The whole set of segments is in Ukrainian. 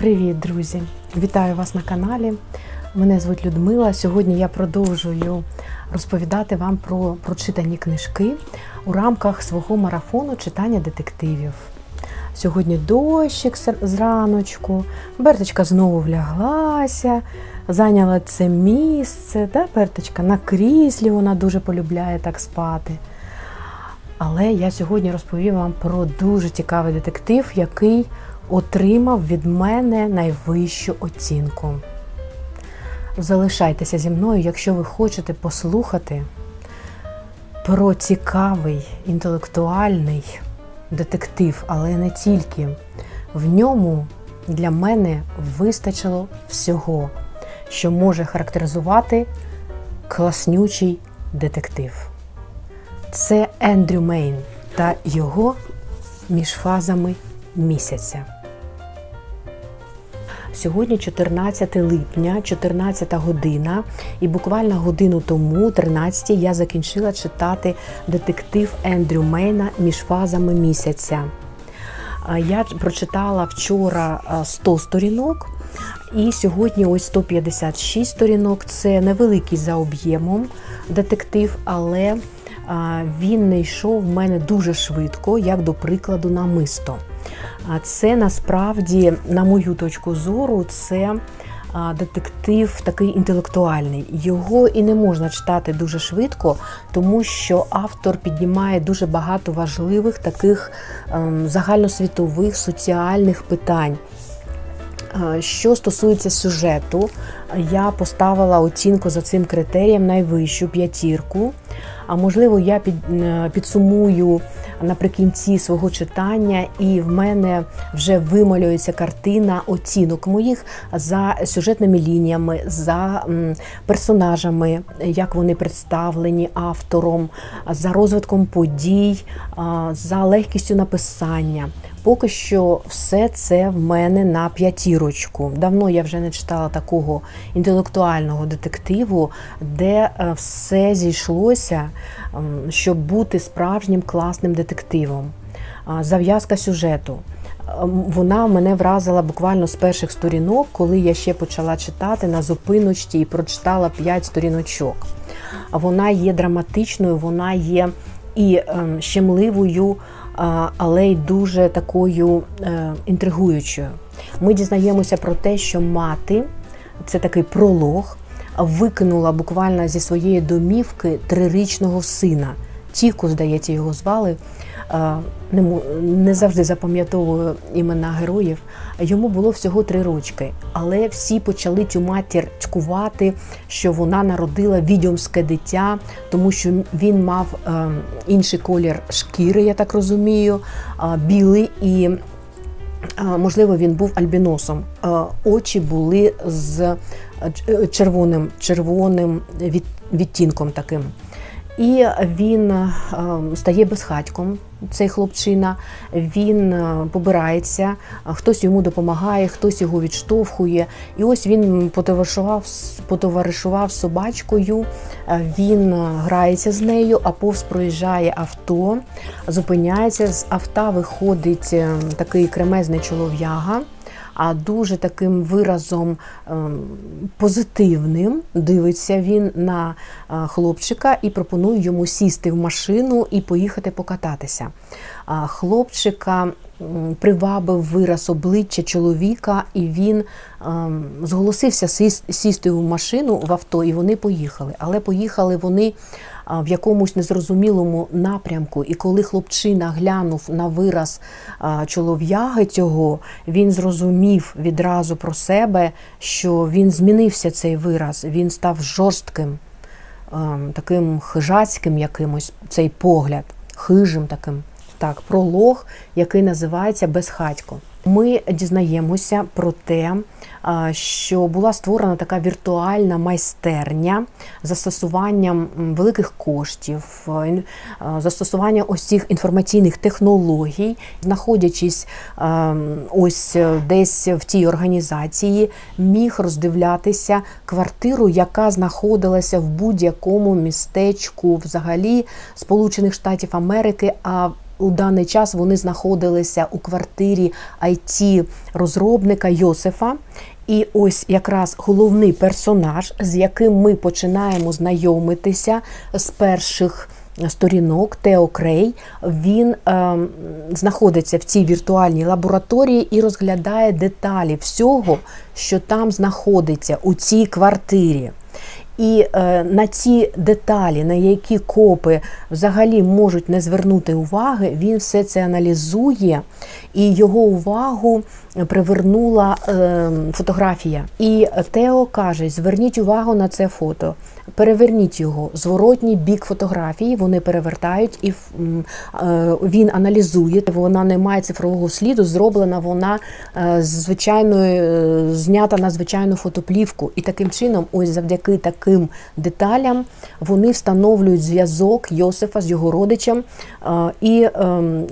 Привіт, друзі! Вітаю вас на каналі. Мене звуть Людмила. Сьогодні я продовжую розповідати вам про прочитані книжки у рамках свого марафону читання детективів. Сьогодні дощик зраночку, Берточка знову вляглася, зайняла це місце. Да, Берточка на кріслі, вона дуже полюбляє так спати. Але я сьогодні розповім вам про дуже цікавий детектив, який отримав від мене найвищу оцінку. Залишайтеся зі мною, якщо ви хочете послухати про цікавий інтелектуальний детектив, але не тільки. В ньому для мене вистачило всього, що може характеризувати класнючий детектив. Це Ендрю Мейн та його «Між фазами місяця». Сьогодні 14 липня, 14 година, і буквально годину тому, 13-й, я закінчила читати детектив Ендрю Мейна «Між фазами місяця». Я прочитала вчора 100 сторінок, і сьогодні ось 156 сторінок. Це невеликий за об'ємом детектив, але він не йшов в мене дуже швидко, як, до прикладу, «Намисто». Це, насправді, на мою точку зору, це детектив такий інтелектуальний. Його і не можна читати дуже швидко, тому що автор піднімає дуже багато важливих таких загальносвітових, соціальних питань. Що стосується сюжету, я поставила оцінку за цим критерієм найвищу, 5. А можливо, я підсумую наприкінці свого читання, і в мене вже вималюється картина оцінок моїх за сюжетними лініями, за персонажами, як вони представлені автором, за розвитком подій, за легкістю написання. Поки що все це в мене на 5. Давно я вже не читала такого інтелектуального детективу, де все зійшлося, щоб бути справжнім класним детективом. Зав'язка сюжету. Вона мене вразила буквально з перших сторінок, коли я ще почала читати на зупиночці і прочитала 5 сторіночок. Вона є драматичною, вона є і щемливою, але й дуже такою інтригуючою. Ми дізнаємося про те, що мати, це такий пролог, викинула буквально зі своєї домівки 3-річного сина. Тіку, здається, його звали. Не завжди запам'ятовую імена героїв. Йому було всього 3 рочки, але всі почали цю матір цькувати, що вона народила відьомське дитя, тому що він мав інший колір шкіри, я так розумію, білий, і, можливо, він був альбіносом. Очі були з червоним відтінком таким. І він стає безхатьком, цей хлопчина, він побирається, хтось йому допомагає, хтось його відштовхує. І ось він потоваришував з собачкою, він грається з нею, а повз проїжджає авто, зупиняється, з авто виходить такий кремезний чолов'яга, а дуже таким виразом позитивним дивиться він на хлопчика і пропонує йому сісти в машину і поїхати покататися. Хлопчика привабив вираз обличчя чоловіка, і він зголосився сісти в машину, в авто, і вони поїхали. Але поїхали вони в якомусь незрозумілому напрямку. І коли хлопчина глянув на вираз чолов'яги цього, він зрозумів відразу про себе, що він змінився цей вираз, він став жорстким, таким хижацьким якимось, цей погляд, хижим таким. Так, пролог, який називається «Безхатько». Ми дізнаємося про те, що була створена така віртуальна майстерня з застосуванням великих коштів, застосування ось цих інформаційних технологій, знаходячись ось десь в тій організації, міг роздивлятися квартиру, яка знаходилася в будь-якому містечку взагалі Сполучених Штатів Америки, а у даний час вони знаходилися у квартирі IT-розробника Йосифа. І ось якраз головний персонаж, з яким ми починаємо знайомитися з перших сторінок, Тео Крей, він знаходиться в цій віртуальній лабораторії і розглядає деталі всього, що там знаходиться у цій квартирі. І на ці деталі, на які копи взагалі можуть не звернути уваги, він все це аналізує, і його увагу привернула фотографія. І Тео каже, зверніть увагу на це фото, переверніть його, зворотній бік фотографії, вони перевертають, і він аналізує, вона не має цифрового сліду, зроблена вона знята на звичайну фотоплівку. І таким чином, ось завдяки таким деталям, вони встановлюють зв'язок Йосифа з його родичем і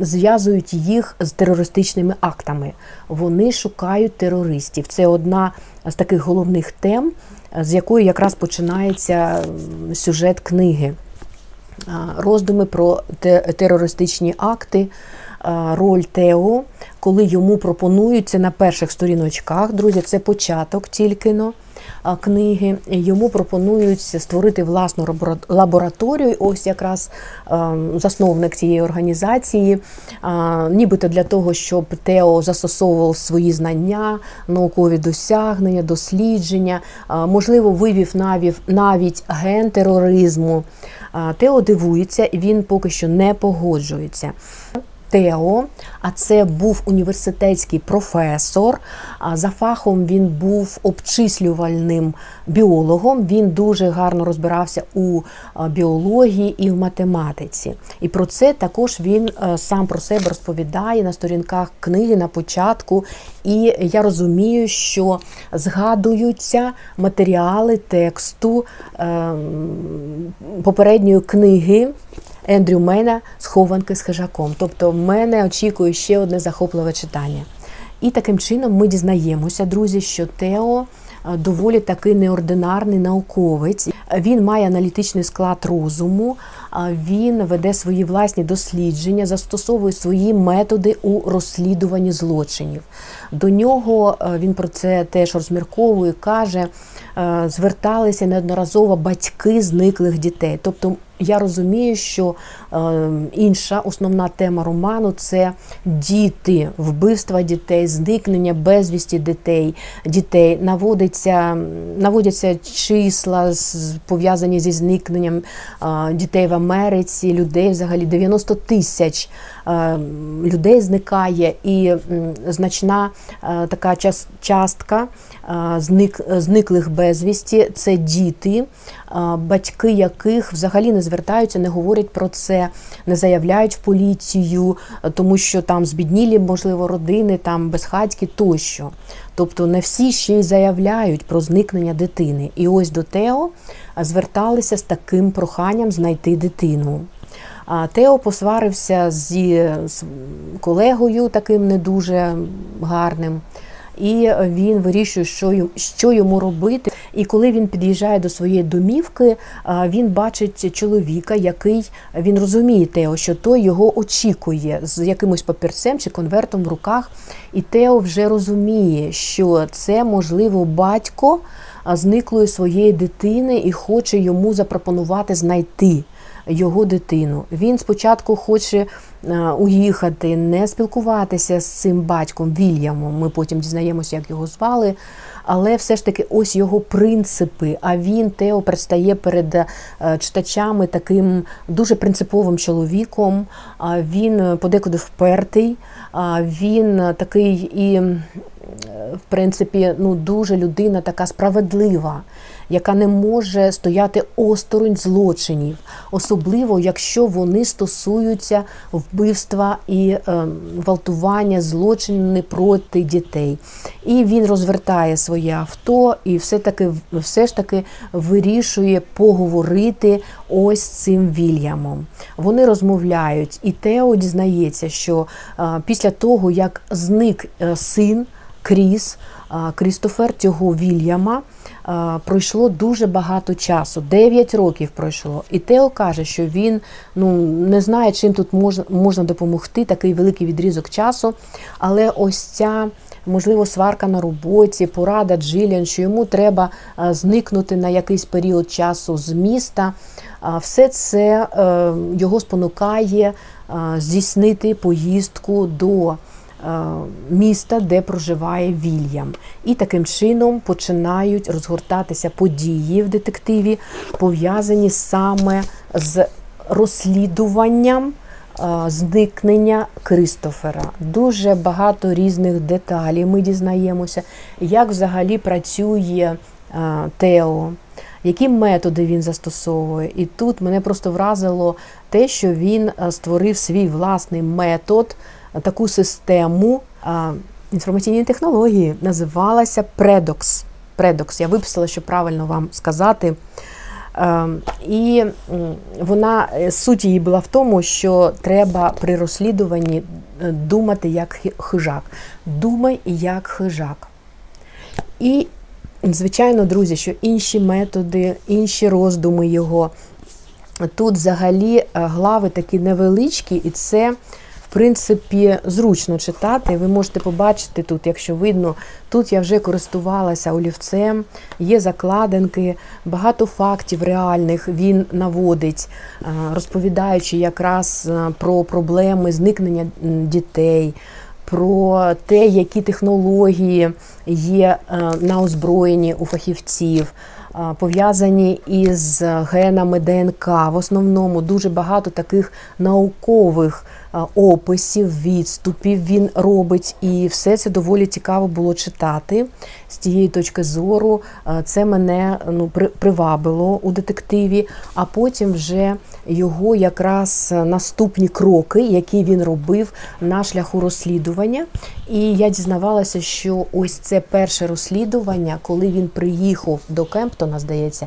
зв'язують їх з терористичними актами. Вони шукають терористів. Це одна з таких головних тем, з якої якраз починається сюжет книги. Роздуми про терористичні акти, роль Тео, коли йому пропонують, це на перших сторіночках, друзі, це початок тільки-но книги, йому пропонують створити власну лабораторію, ось якраз засновник цієї організації, нібито для того, щоб Тео застосовував свої знання, наукові досягнення, дослідження, можливо, вивів навіть ген тероризму. Тео дивується, він поки що не погоджується. Тео, а це був університетський професор, за фахом він був обчислювальним біологом, він дуже гарно розбирався у біології і в математиці. І про це також він сам про себе розповідає на сторінках книги на початку. І я розумію, що згадуються матеріали тексту попередньої книги Ендрю Мейна «Схованки з хижаком». Тобто мене очікує ще одне захопливе читання. І таким чином ми дізнаємося, друзі, що Тео доволі таки неординарний науковець. Він має аналітичний склад розуму, він веде свої власні дослідження, застосовує свої методи у розслідуванні злочинів. До нього, він про це теж розмірковує, каже, зверталися неодноразово батьки зниклих дітей. Тобто я розумію, що інша основна тема роману – це діти, вбивства дітей, зникнення безвісті дітей. Наводяться числа, пов'язані зі зникненням дітей в Америці, людей взагалі 90 тисяч людей зникає, і значна така частка зниклих безвісті – це діти, батьки яких взагалі не звертаються, не говорять про це, не заявляють в поліцію, тому що там збіднілі, можливо, родини, там безхатьки тощо. Тобто не всі ще й заявляють про зникнення дитини. І ось до Тео зверталися з таким проханням знайти дитину. Тео посварився зі колегою таким не дуже гарним, і він вирішує, що йому робити. І коли він під'їжджає до своєї домівки, він бачить чоловіка, який, він розуміє Тео, що той його очікує з якимось папірцем чи конвертом в руках. І Тео вже розуміє, що це, можливо, батько зниклої своєї дитини і хоче йому запропонувати знайти його дитину. Він спочатку хоче уїхати, не спілкуватися з цим батьком Вільямом, ми потім дізнаємося, як його звали, але все ж таки ось його принципи, а він, Тео, предстає перед читачами таким дуже принциповим чоловіком, він подекуди впертий, він такий і, в принципі, дуже людина така справедлива, яка не може стояти осторонь злочинів, особливо якщо вони стосуються вбивства і гвалтування, злочини проти дітей. І він розвертає своє авто і все ж таки вирішує поговорити ось з цим Вільямом. Вони розмовляють, і Тео дізнається, що після того, як зник син Крістофер, цього Вільяма, пройшло дуже багато часу, 9 років пройшло. І Тео каже, що він не знає, чим тут можна допомогти, такий великий відрізок часу, але ось ця, можливо, сварка на роботі, порада Джилліан, що йому треба зникнути на якийсь період часу з міста, все це його спонукає здійснити поїздку до міста, де проживає Вільям. І таким чином починають розгортатися події в детективі, пов'язані саме з розслідуванням зникнення Крістофера. Дуже багато різних деталей ми дізнаємося, як взагалі працює Тео, які методи він застосовує. І тут мене просто вразило те, що він створив свій власний метод, таку систему інформаційної технології, називалася Predox. Predox, я виписала, щоб правильно вам сказати. І вона, суть її була в тому, що треба при розслідуванні думати як хижак. Думай як хижак. І, звичайно, друзі, що інші методи, інші роздуми його. Тут взагалі глави такі невеличкі, і це, в принципі, зручно читати. Ви можете побачити тут, якщо видно, тут я вже користувалася олівцем, є закладинки, багато фактів реальних він наводить, розповідаючи якраз про проблеми зникнення дітей, про те, які технології є на озброєнні у фахівців, пов'язані із генами ДНК. В основному дуже багато таких наукових описів, відступів він робить, і все це доволі цікаво було читати. З тієї точки зору це мене привабило у детективі, а потім вже його якраз наступні кроки, які він робив на шляху розслідування. І я дізнавалася, що ось це перше розслідування, коли він приїхав до Кемптона, здається,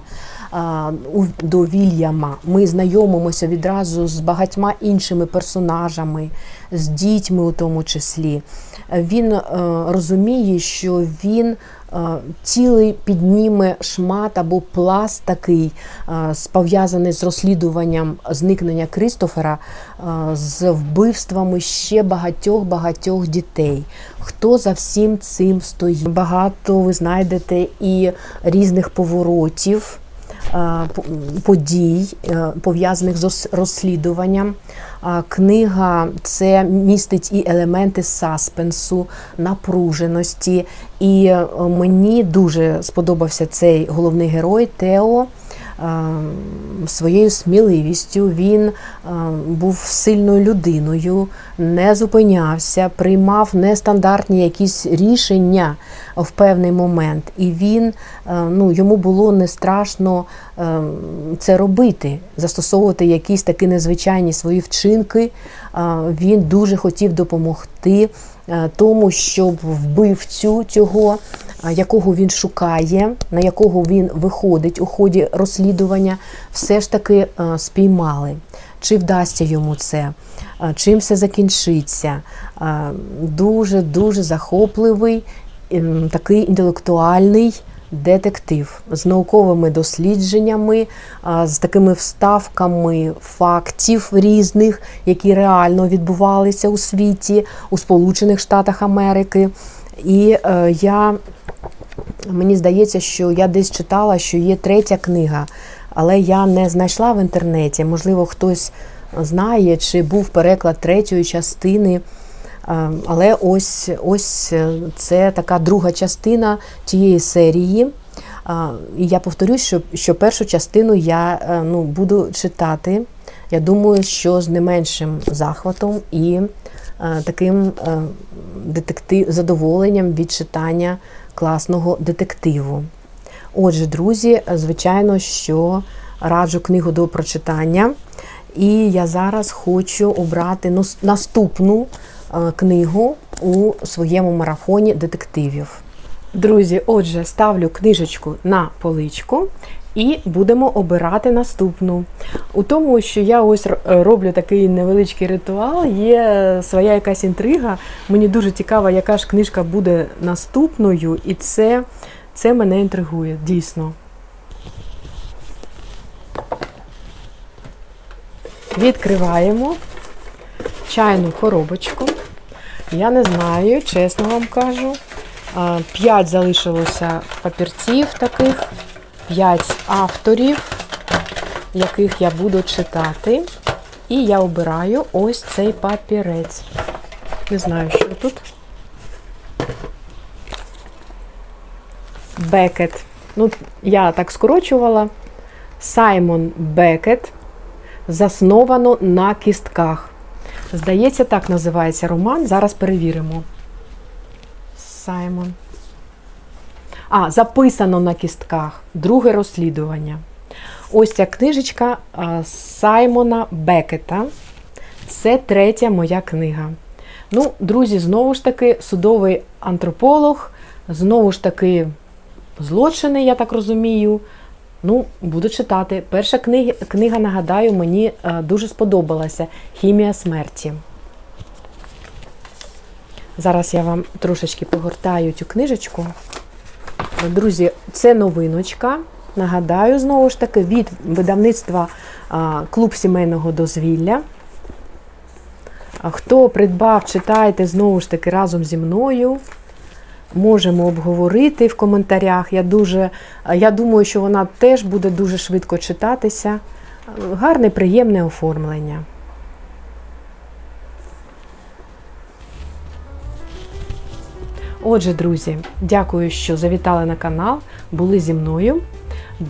до Вільяма. Ми знайомимося відразу з багатьма іншими персонажами, з дітьми у тому числі. Він розуміє, що він цілий підніме шмат або пласт такий, пов'язаний з розслідуванням зникнення Крістофера, з вбивствами ще багатьох дітей. Хто за всім цим стоїть? Багато ви знайдете і різних поворотів, подій, пов'язаних з розслідуванням. Книга це містить і елементи саспенсу, напруженості. І мені дуже сподобався цей головний герой Тео. Своєю сміливістю він був сильною людиною, не зупинявся, приймав нестандартні якісь рішення в певний момент. І він, йому було не страшно це робити, застосовувати якісь такі незвичайні свої вчинки. Він дуже хотів допомогти тому, щоб вбивцю цього, якого він шукає, на якого він виходить у ході розслідування, все ж таки спіймали. Чи вдасться йому це? Чим все закінчиться? Дуже-дуже захопливий, такий інтелектуальний детектив з науковими дослідженнями, з такими вставками фактів різних, які реально відбувалися у світі, у Сполучених Штатах Америки. І мені здається, що я десь читала, що є 3 книга, але я не знайшла в інтернеті. Можливо, хтось знає, чи був переклад 3-ї частини. Але ось це така 2 частина тієї серії. І я повторюсь, що першу частину я буду читати, я думаю, що з не меншим захватом і таким задоволенням від читання класного детективу. Отже, друзі, звичайно, що раджу книгу до прочитання. І я зараз хочу обрати наступну книгу у своєму марафоні детективів. Друзі, отже, ставлю книжечку на поличку І будемо обирати наступну. У тому, що я ось роблю такий невеличкий ритуал, є своя якась інтрига. Мені дуже цікаво, яка ж книжка буде наступною, і це мене інтригує, дійсно. Відкриваємо чайну коробочку. Я не знаю, чесно вам кажу. 5 залишилося папірців таких. 5 авторів, яких я буду читати. І я обираю ось цей папірець. Не знаю, що тут. Бекет. Ну, я так скорочувала. Саймон Бекет. Засновано на кістках. Здається, так називається роман. Зараз перевіримо. Саймон. А, записано на кістках. Друге розслідування. Ось ця книжечка Саймона Бекета. Це 3-я моя книга. Ну, друзі, знову ж таки, судовий антрополог. Знову ж таки, злочини, я так розумію. Ну, буду читати. Перша книга, нагадаю, мені дуже сподобалася. «Хімія смерті». Зараз я вам трошечки погортаю цю книжечку. Друзі, це новиночка. Нагадаю, знову ж таки, від видавництва «Клуб сімейного дозвілля». Хто придбав, читайте, знову ж таки, разом зі мною. Можемо обговорити в коментарях. Я думаю, що вона теж буде дуже швидко читатися. Гарне, приємне оформлення. Отже, друзі, дякую, що завітали на канал, були зі мною.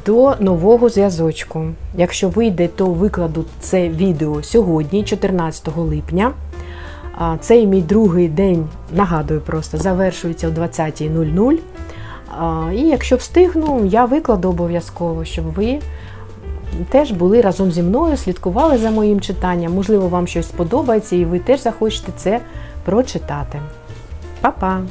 До нового зв'язочку. Якщо вийде, то викладу це відео сьогодні, 14 липня. Цей мій другий день, нагадую просто, завершується о 20:00. І якщо встигну, я викладу обов'язково, щоб ви теж були разом зі мною, слідкували за моїм читанням. Можливо, вам щось сподобається і ви теж захочете це прочитати. Па-па!